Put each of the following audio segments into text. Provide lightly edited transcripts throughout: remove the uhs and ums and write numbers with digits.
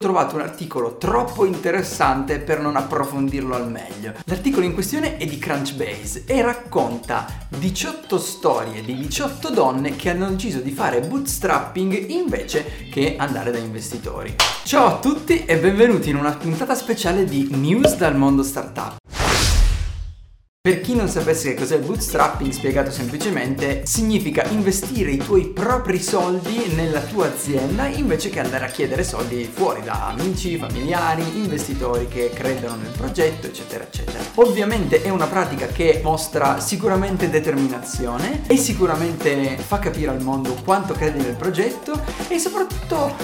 Ho trovato un articolo troppo interessante per non approfondirlo al meglio. L'articolo in questione è di Crunchbase e racconta 18 storie di 18 donne che hanno deciso di fare bootstrapping invece che andare da investitori. Ciao a tutti e benvenuti in una puntata speciale di News dal mondo startup. Per chi non sapesse che cos'è il bootstrapping, spiegato semplicemente, significa investire i tuoi propri soldi nella tua azienda invece che andare a chiedere soldi fuori da amici, familiari, investitori che credono nel progetto, eccetera, eccetera. Ovviamente è una pratica che mostra sicuramente determinazione e sicuramente fa capire al mondo quanto credi nel progetto e soprattutto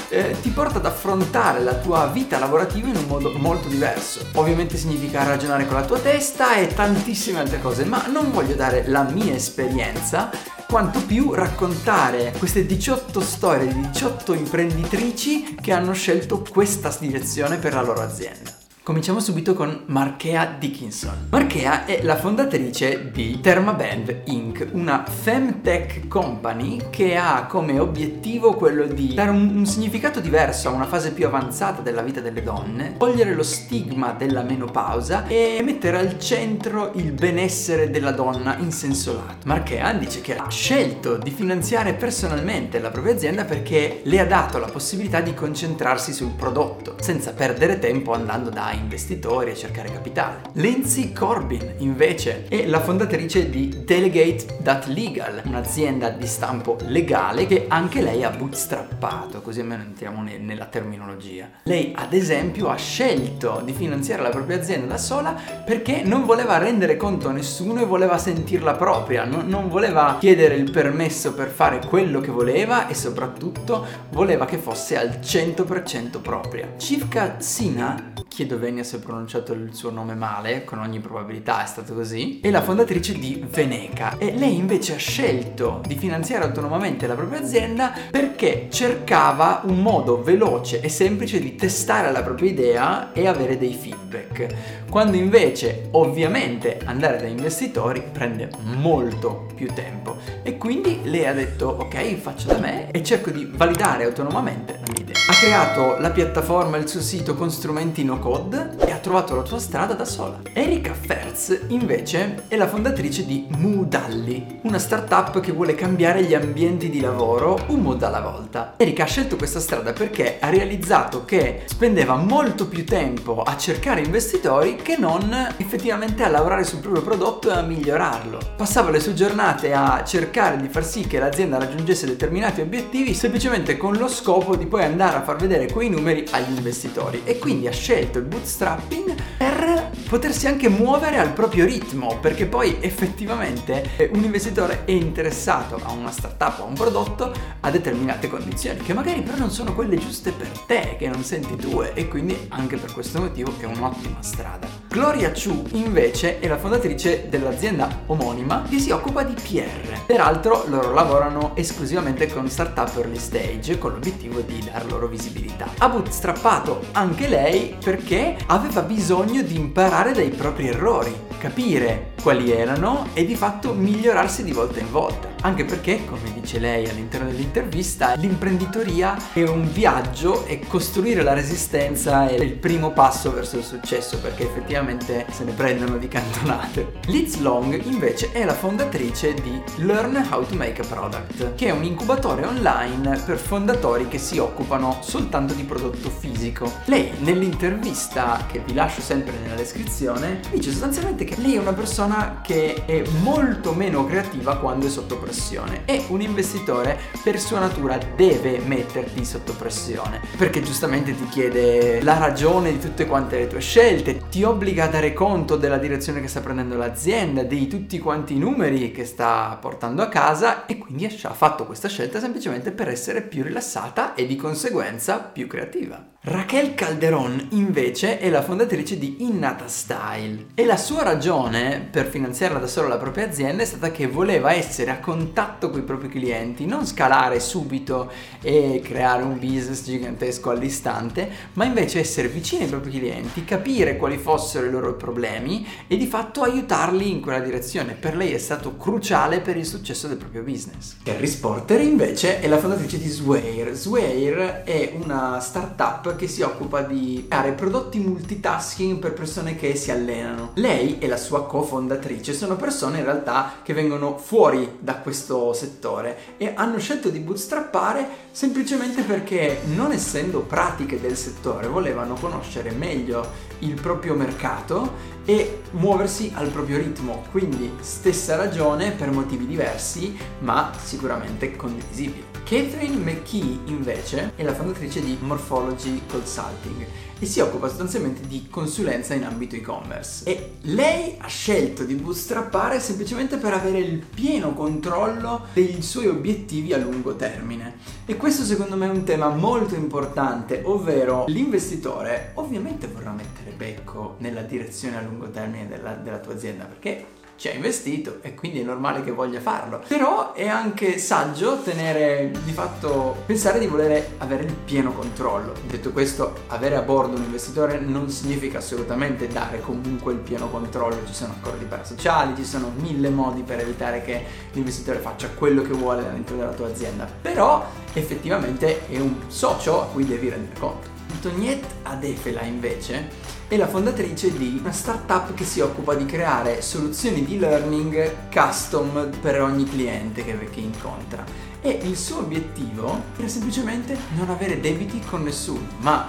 ti porta ad affrontare la tua vita lavorativa in un modo molto diverso. Ovviamente significa ragionare con la tua testa e tantissime altre cose, ma non voglio dare la mia esperienza, quanto più raccontare queste 18 storie di 18 imprenditrici che hanno scelto questa direzione per la loro azienda. Cominciamo subito con Markeia Dickinson. Markeia è la fondatrice di Thermaband Inc, una femtech company che ha come obiettivo quello di dare un significato diverso a una fase più avanzata della vita delle donne, togliere lo stigma della menopausa e mettere al centro il benessere della donna in senso lato. Markeia dice che ha scelto di finanziare personalmente la propria azienda perché le ha dato la possibilità di concentrarsi sul prodotto, senza perdere tempo andando da investitori e cercare capitale. Lindsay Corbin invece è la fondatrice di Delegate.legal, un'azienda di stampo legale che anche lei ha bootstrappato, così almeno entriamo nella terminologia. Lei ad esempio ha scelto di finanziare la propria azienda da sola perché non voleva rendere conto a nessuno e voleva sentirla propria, non voleva chiedere il permesso per fare quello che voleva e soprattutto voleva che fosse al 100% propria. Circa Sina, chiedo venia se ho pronunciato il suo nome male, con ogni probabilità è stato così, è la fondatrice di Veneca e lei invece ha scelto di finanziare autonomamente la propria azienda perché cercava un modo veloce e semplice di testare la propria idea e avere dei feedback, quando invece ovviamente andare da investitori prende molto più tempo e quindi lei ha detto ok, faccio da me e cerco di validare autonomamente la mia idea. Ha creato la piattaforma, il suo sito con strumenti no code e ha trovato la sua strada da sola. Erika Ferz invece è la fondatrice di Moodalli, una startup che vuole cambiare gli ambienti di lavoro un mood alla volta. Erika ha scelto questa strada perché ha realizzato che spendeva molto più tempo a cercare investitori che non effettivamente a lavorare sul proprio prodotto e a migliorarlo. Passava le sue giornate a cercare di far sì che l'azienda raggiungesse determinati obiettivi semplicemente con lo scopo di poi andare a far vedere quei numeri agli investitori e quindi ha scelto il bootstrapping per potersi anche muovere al proprio ritmo, perché poi effettivamente un investitore è interessato a una startup o a un prodotto a determinate condizioni che magari però non sono quelle giuste per te, che non senti tue, e quindi anche per questo motivo è un'ottima strada. Gloria Chu invece è la fondatrice dell'azienda omonima che si occupa di PR. Peraltro loro lavorano esclusivamente con startup early stage con l'obiettivo di dar loro visibilità. Ha bootstrappato anche lei perché aveva bisogno di imparare dai propri errori, capire quali erano e di fatto migliorarsi di volta in volta, anche perché, come dice lei all'interno dell'intervista, l'imprenditoria è un viaggio e costruire la resistenza è il primo passo verso il successo, perché effettivamente se ne prendono di cantonate. Liz Long invece è la fondatrice di Learn How to Make a Product, che è un incubatore online per fondatori che si occupano soltanto di prodotto fisico. Lei nell'intervista, che vi lascio sempre nella descrizione, dice sostanzialmente che lei è una persona che è molto meno creativa quando è sotto pressione e un investitore per sua natura deve metterti sotto pressione, perché giustamente ti chiede la ragione di tutte quante le tue scelte, ti obbliga a dare conto della direzione che sta prendendo l'azienda, di tutti quanti i numeri che sta portando a casa, e quindi ha fatto questa scelta semplicemente per essere più rilassata e di conseguenza più creativa. Raquel Calderon invece è la fondatrice di Innata Style e la sua ragione per finanziarla da sola la propria azienda è stata che voleva essere a contatto con i propri clienti, non scalare subito e creare un business gigantesco all'istante, ma invece essere vicini ai propri clienti, capire quali fossero i loro problemi e di fatto aiutarli in quella direzione. Per lei è stato cruciale per il successo del proprio business. Terry Porter invece è la fondatrice di Swear. Swear è una startup che si occupa di creare prodotti multitasking per persone che si allenano. Lei e la sua cofondatrice sono persone in realtà che vengono fuori da questo settore e hanno scelto di bootstrappare semplicemente perché, non essendo pratiche del settore, volevano conoscere meglio il proprio mercato e muoversi al proprio ritmo, quindi stessa ragione per motivi diversi ma sicuramente condivisibili. Catherine McKee invece è la fondatrice di Morphology Consulting e si occupa sostanzialmente di consulenza in ambito e-commerce, e lei ha scelto di bootstrappare semplicemente per avere il pieno controllo dei suoi obiettivi a lungo termine, e questo secondo me è un tema molto importante, ovvero l'investitore ovviamente vorrà mettere becco nella direzione a lungo termine della tua azienda perché ci ha investito e quindi è normale che voglia farlo, però è anche saggio tenere, di fatto, pensare di volere avere il pieno controllo. Detto questo, avere a bordo un investitore non significa assolutamente dare comunque il pieno controllo, ci sono accordi parasociali, ci sono mille modi per evitare che l'investitore faccia quello che vuole dentro della tua azienda, però effettivamente è un socio a cui devi rendere conto. Antonietta Adefela invece è la fondatrice di una startup che si occupa di creare soluzioni di learning custom per ogni cliente che incontra, e il suo obiettivo era semplicemente non avere debiti con nessuno, ma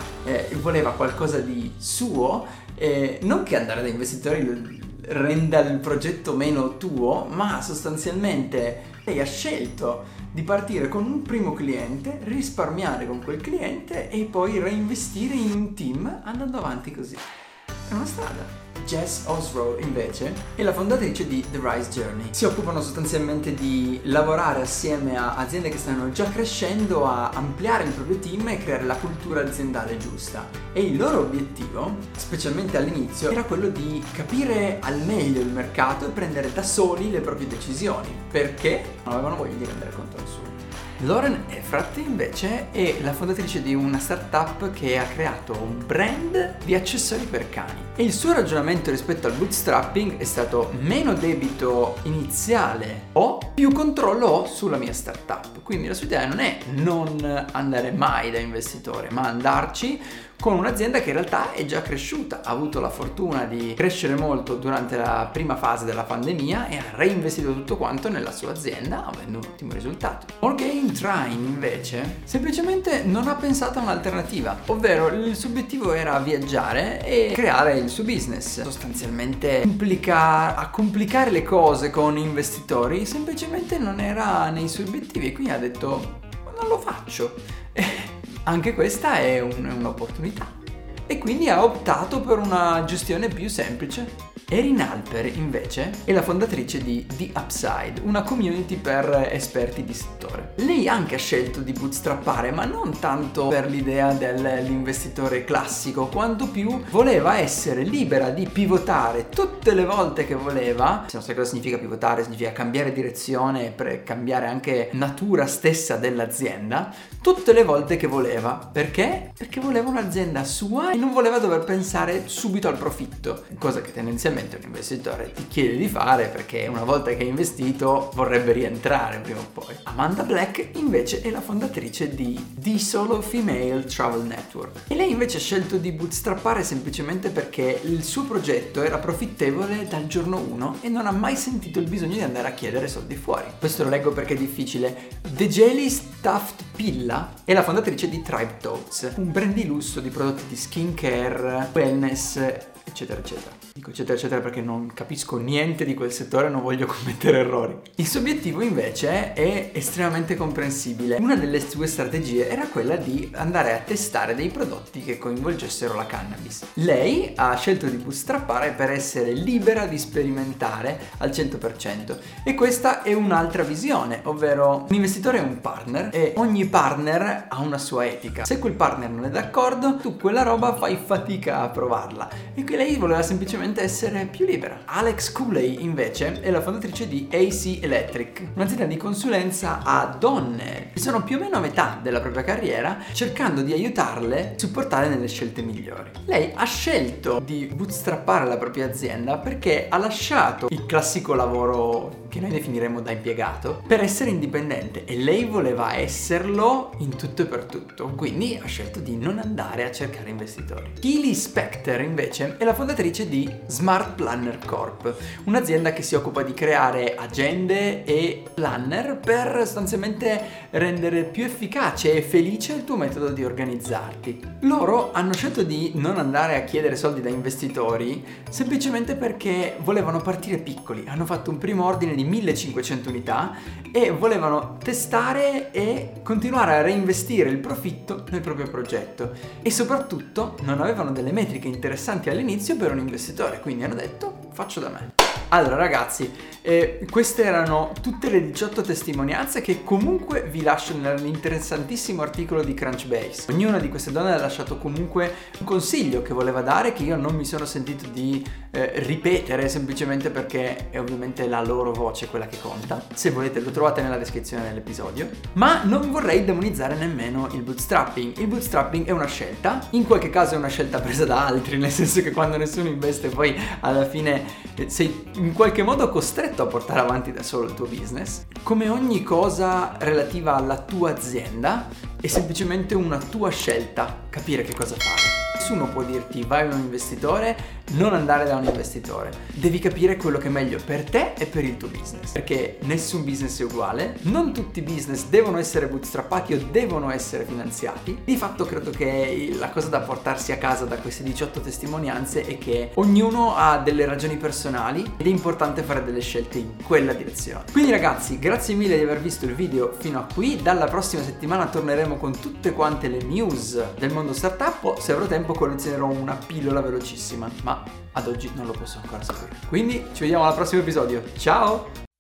voleva qualcosa di suo, non che andare da investitori renda il progetto meno tuo, ma sostanzialmente lei ha scelto di partire con un primo cliente, risparmiare con quel cliente e poi reinvestire in un team andando avanti così. È una strada. Jess Osrow invece è la fondatrice di The Rise Journey. Si occupano sostanzialmente di lavorare assieme a aziende che stanno già crescendo a ampliare il proprio team e creare la cultura aziendale giusta, e il loro obiettivo, specialmente all'inizio, era quello di capire al meglio il mercato e prendere da soli le proprie decisioni perché non avevano voglia di rendere conto a nessuno. Lauren Efrat invece è la fondatrice di una startup che ha creato un brand di accessori per cani, e il suo ragionamento rispetto al bootstrapping è stato meno debito iniziale o più controllo ho sulla mia startup. Quindi la sua idea non è non andare mai da investitore, ma andarci con un'azienda che in realtà è già cresciuta, ha avuto la fortuna di crescere molto durante la prima fase della pandemia e ha reinvestito tutto quanto nella sua azienda, avendo un ottimo risultato. Morgan Trine invece semplicemente non ha pensato a un'alternativa, ovvero il suo obiettivo era viaggiare e creare il suo business. Sostanzialmente complicare le cose con investitori semplicemente non era nei suoi obiettivi, e quindi ha detto non lo faccio. Anche questa è un'opportunità, e quindi ha optato per una gestione più semplice. Erin Alper invece è la fondatrice di The Upside, una community per esperti di settore. Lei anche ha scelto di bootstrappare, ma non tanto per l'idea dell'investitore classico, quanto più voleva essere libera di pivotare tutte le volte che voleva. Se non sai cosa significa pivotare, significa cambiare direzione, cambiare anche natura stessa dell'azienda, tutte le volte che voleva. Perché? Perché voleva un'azienda sua e non voleva dover pensare subito al profitto, cosa che tendenzialmente un investitore ti chiede di fare perché una volta che hai investito vorrebbe rientrare prima o poi. Amanda Black invece è la fondatrice di The Solo Female Travel Network, e lei invece ha scelto di bootstrappare semplicemente perché il suo progetto era profittevole dal giorno 1 e non ha mai sentito il bisogno di andare a chiedere soldi fuori. Questo lo leggo perché è difficile. The Jelly Stuffed Pilla è la fondatrice di Tribe Toads, un brand di lusso di prodotti di skincare, wellness, eccetera eccetera. Dico eccetera eccetera perché non capisco niente di quel settore e non voglio commettere errori. Il suo obiettivo invece è estremamente comprensibile. Una delle sue strategie era quella di andare a testare dei prodotti che coinvolgessero la cannabis. Lei ha scelto di bootstrappare per essere libera di sperimentare al 100%, e questa è un'altra visione, ovvero un investitore è un partner e ogni partner ha una sua etica. Se quel partner non è d'accordo, tu quella roba fai fatica a provarla, e quindi perché lei voleva semplicemente essere più libera. Alex Cooley invece è la fondatrice di AC Electric, un'azienda di consulenza a donne che sono più o meno a metà della propria carriera, cercando di aiutarle, supportarle nelle scelte migliori. Lei ha scelto di bootstrappare la propria azienda perché ha lasciato il classico lavoro che noi definiremo da impiegato per essere indipendente, e lei voleva esserlo in tutto e per tutto, quindi ha scelto di non andare a cercare investitori. Keely Specter invece è la fondatrice di Smart Planner Corp, un'azienda che si occupa di creare agende e planner per sostanzialmente rendere più efficace e felice il tuo metodo di organizzarti. Loro hanno scelto di non andare a chiedere soldi da investitori semplicemente perché volevano partire piccoli, hanno fatto un primo ordine di 1500 unità e volevano testare e continuare a reinvestire il profitto nel proprio progetto, e soprattutto non avevano delle metriche interessanti all'inizio per un investitore, quindi hanno detto faccio da me. Allora ragazzi, queste erano tutte le 18 testimonianze che comunque vi lascio nell'interessantissimo articolo di Crunchbase. Ognuna di queste donne ha lasciato comunque un consiglio che voleva dare, che io non mi sono sentito di ripetere, semplicemente perché è ovviamente la loro voce quella che conta. Se volete lo trovate nella descrizione dell'episodio. Ma non vorrei demonizzare nemmeno il bootstrapping. Il bootstrapping è una scelta, in qualche caso è una scelta presa da altri, nel senso che quando nessuno investe poi alla fine sei in qualche modo costretto a portare avanti da solo il tuo business. Come ogni cosa relativa alla tua azienda, è semplicemente una tua scelta capire che cosa fare. Nessuno può dirti vai da un investitore, non andare da un investitore. Devi capire quello che è meglio per te e per il tuo business, perché nessun business è uguale, non tutti i business devono essere bootstrappati o devono essere finanziati. Di fatto credo che la cosa da portarsi a casa da queste 18 testimonianze è che ognuno ha delle ragioni personali ed è importante fare delle scelte in quella direzione. Quindi ragazzi, grazie mille di aver visto il video fino a qui. Dalla prossima settimana torneremo con tutte quante le news del mondo startup, o se avrò tempo collezionerò una pillola velocissima, ma ad oggi non lo posso ancora sapere. Quindi ci vediamo al prossimo episodio. Ciao!